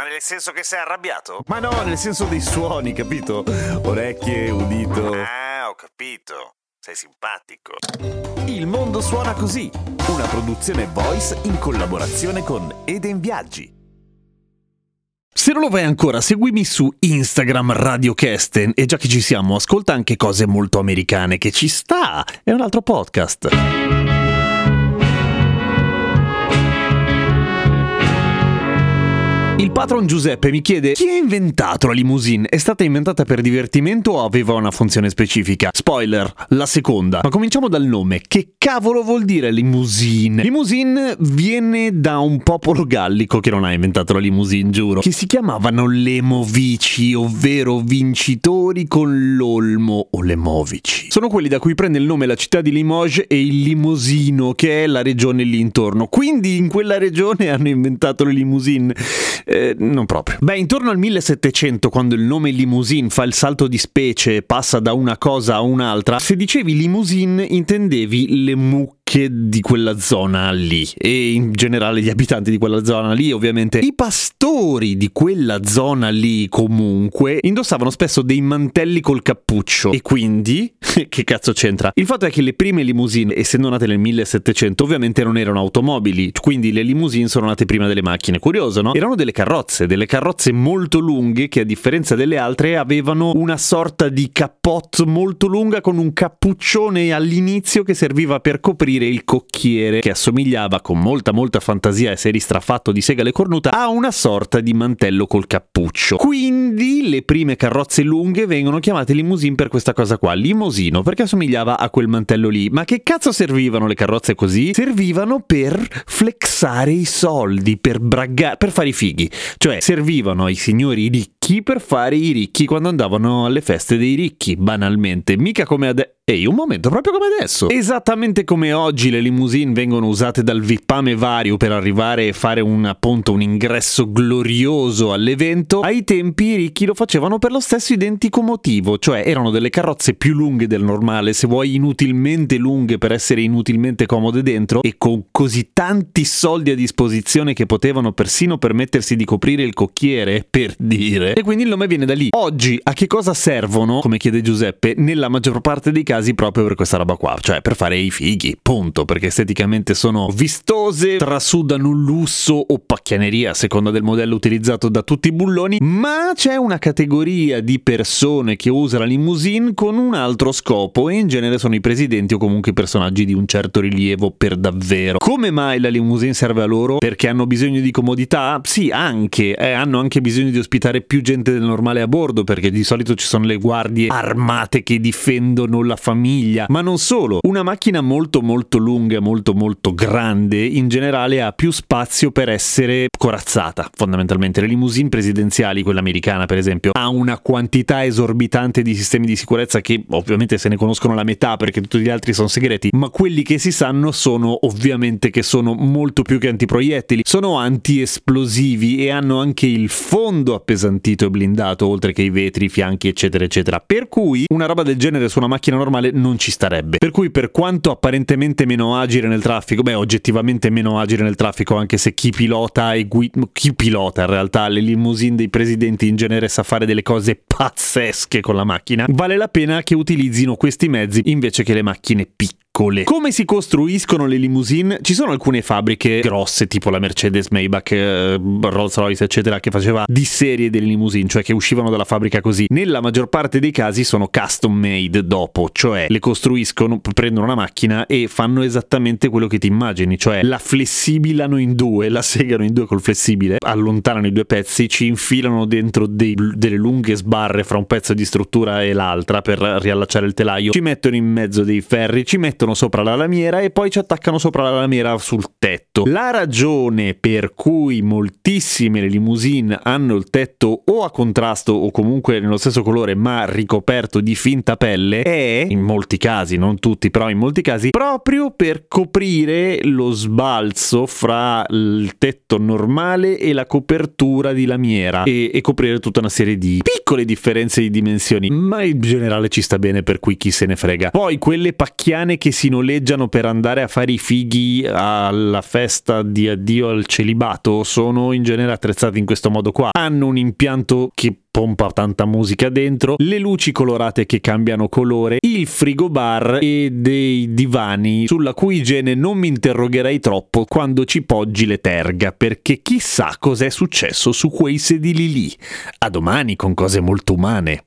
Ma nel senso che sei arrabbiato? Ma no, nel senso dei suoni, capito? Orecchie, udito... Ah, ho capito. Sei simpatico. Il Mondo Suona Così, una produzione Voice in collaborazione con Eden Viaggi. Se non lo fai ancora, seguimi su Instagram Radio Kesten e già che ci siamo, ascolta anche Cose Molto Americane, che ci sta, è un altro podcast. Il patron Giuseppe mi chiede: chi ha inventato la limousine? È stata inventata per divertimento o aveva una funzione specifica? Spoiler, la seconda. Ma cominciamo dal nome. Che cavolo vuol dire limousine? Limousine viene da un popolo gallico che non ha inventato la limousine, giuro, che si chiamavano Lemovici, ovvero vincitori con l'olmo o Lemovici. Sono quelli da cui prende il nome la città di Limoges e il Limosino, che è la regione lì intorno. Quindi in quella regione hanno inventato le limousine. Non proprio. Beh, intorno al 1700, quando il nome limousine fa il salto di specie e passa da una cosa a un'altra, se dicevi limousine intendevi le mucche di quella zona lì e in generale gli abitanti di quella zona lì, ovviamente. I pastori di quella zona lì, comunque, indossavano spesso dei mantelli col cappuccio e quindi... Che cazzo c'entra? Il fatto è che le prime limousine, essendo nate nel 1700, ovviamente non erano automobili, quindi le limousine sono nate prima delle macchine. Curioso, no? Erano delle carrozze molto lunghe che, a differenza delle altre, avevano una sorta di capote molto lunga con un cappuccione all'inizio che serviva per coprire il cocchiere, che assomigliava con molta fantasia, e se ristrafatto di segale cornuta, a una sorta di mantello col cappuccio. Quindi le prime carrozze lunghe vengono chiamate limousine per questa cosa qua, limousine, perché assomigliava a quel mantello lì. Ma che cazzo servivano le carrozze così? Servivano per flexare i soldi, per braggare, per fare i fighi. Cioè servivano ai signori ricchi per fare i ricchi quando andavano alle feste dei ricchi, banalmente. Mica come adesso. Ehi, un momento, proprio come adesso. Esattamente come oggi le limousine vengono usate dal vippame vario per arrivare e fare un ingresso glorioso all'evento, ai tempi i ricchi lo facevano per lo stesso identico motivo, cioè erano delle carrozze più lunghe del normale, se vuoi inutilmente lunghe per essere inutilmente comode dentro, e con così tanti soldi a disposizione che potevano persino permettersi di coprire il cocchiere, per dire. E quindi il nome viene da lì. Oggi a che cosa servono, come chiede Giuseppe, nella maggior parte dei casi proprio per questa roba qua, cioè per fare i fighi, punto, perché esteticamente sono vistose, trasudano lusso o pacchianeria a seconda del modello utilizzato da tutti i bulloni, ma c'è una categoria di persone che usa la limousine con un altro scopo e in genere sono i presidenti o comunque personaggi di un certo rilievo per davvero. Come mai la limousine serve a loro? Perché hanno bisogno di comodità? Sì, anche, hanno anche bisogno di ospitare più gente del normale a bordo, perché di solito ci sono le guardie armate che difendono la famiglia, ma non solo. Una macchina molto lunga, molto grande, in generale ha più spazio per essere corazzata. Fondamentalmente le limousine presidenziali, quella americana per esempio, ha una quantità esorbitante di sistemi di sicurezza che ovviamente se ne conoscono la metà perché tutti gli altri sono segreti, ma quelli che si sanno sono ovviamente che sono molto più che antiproiettili, sono antiesplosivi e hanno anche il fondo appesantito e blindato, oltre che i vetri, i fianchi, eccetera, per cui una roba del genere su una macchina normale non ci starebbe. Per cui, per quanto apparentemente meno agile nel traffico, oggettivamente meno agile nel traffico, anche se chi pilota in realtà le limousine dei presidenti in genere sa fare delle cose pazzesche con la macchina, vale la pena che utilizzino questi mezzi invece che le macchine piccole. Come si costruiscono le limousine? Ci sono alcune fabbriche grosse, tipo la Mercedes, Maybach, Rolls Royce, eccetera, che faceva di serie delle limousine, cioè che uscivano dalla fabbrica così. Nella maggior parte dei casi sono custom made dopo, cioè le costruiscono, prendono una macchina e fanno esattamente quello che ti immagini, cioè la flessibilano in due, la segano in due col flessibile, allontanano i due pezzi, ci infilano dentro delle lunghe sbarre fra un pezzo di struttura e l'altra per riallacciare il telaio, ci mettono in mezzo dei ferri, ci mettono mettono sopra la lamiera e poi ci attaccano sopra la lamiera sul tetto. La ragione per cui moltissime le limousine hanno il tetto o a contrasto o comunque nello stesso colore ma ricoperto di finta pelle è, in molti casi, non tutti, però in molti casi, proprio per coprire lo sbalzo fra il tetto normale e la copertura di lamiera e coprire tutta una serie di piccole differenze di dimensioni, ma in generale ci sta bene, per cui chi se ne frega. Poi quelle pacchiane che si noleggiano per andare a fare i fighi alla festa di addio al celibato sono in genere attrezzate in questo modo qua, hanno un impianto che pompa tanta musica dentro, le luci colorate che cambiano colore, il frigobar e dei divani sulla cui igiene non mi interrogherei troppo quando ci poggi le terga, perché chissà cos'è successo su quei sedili lì. A domani con Cose Molto Umane.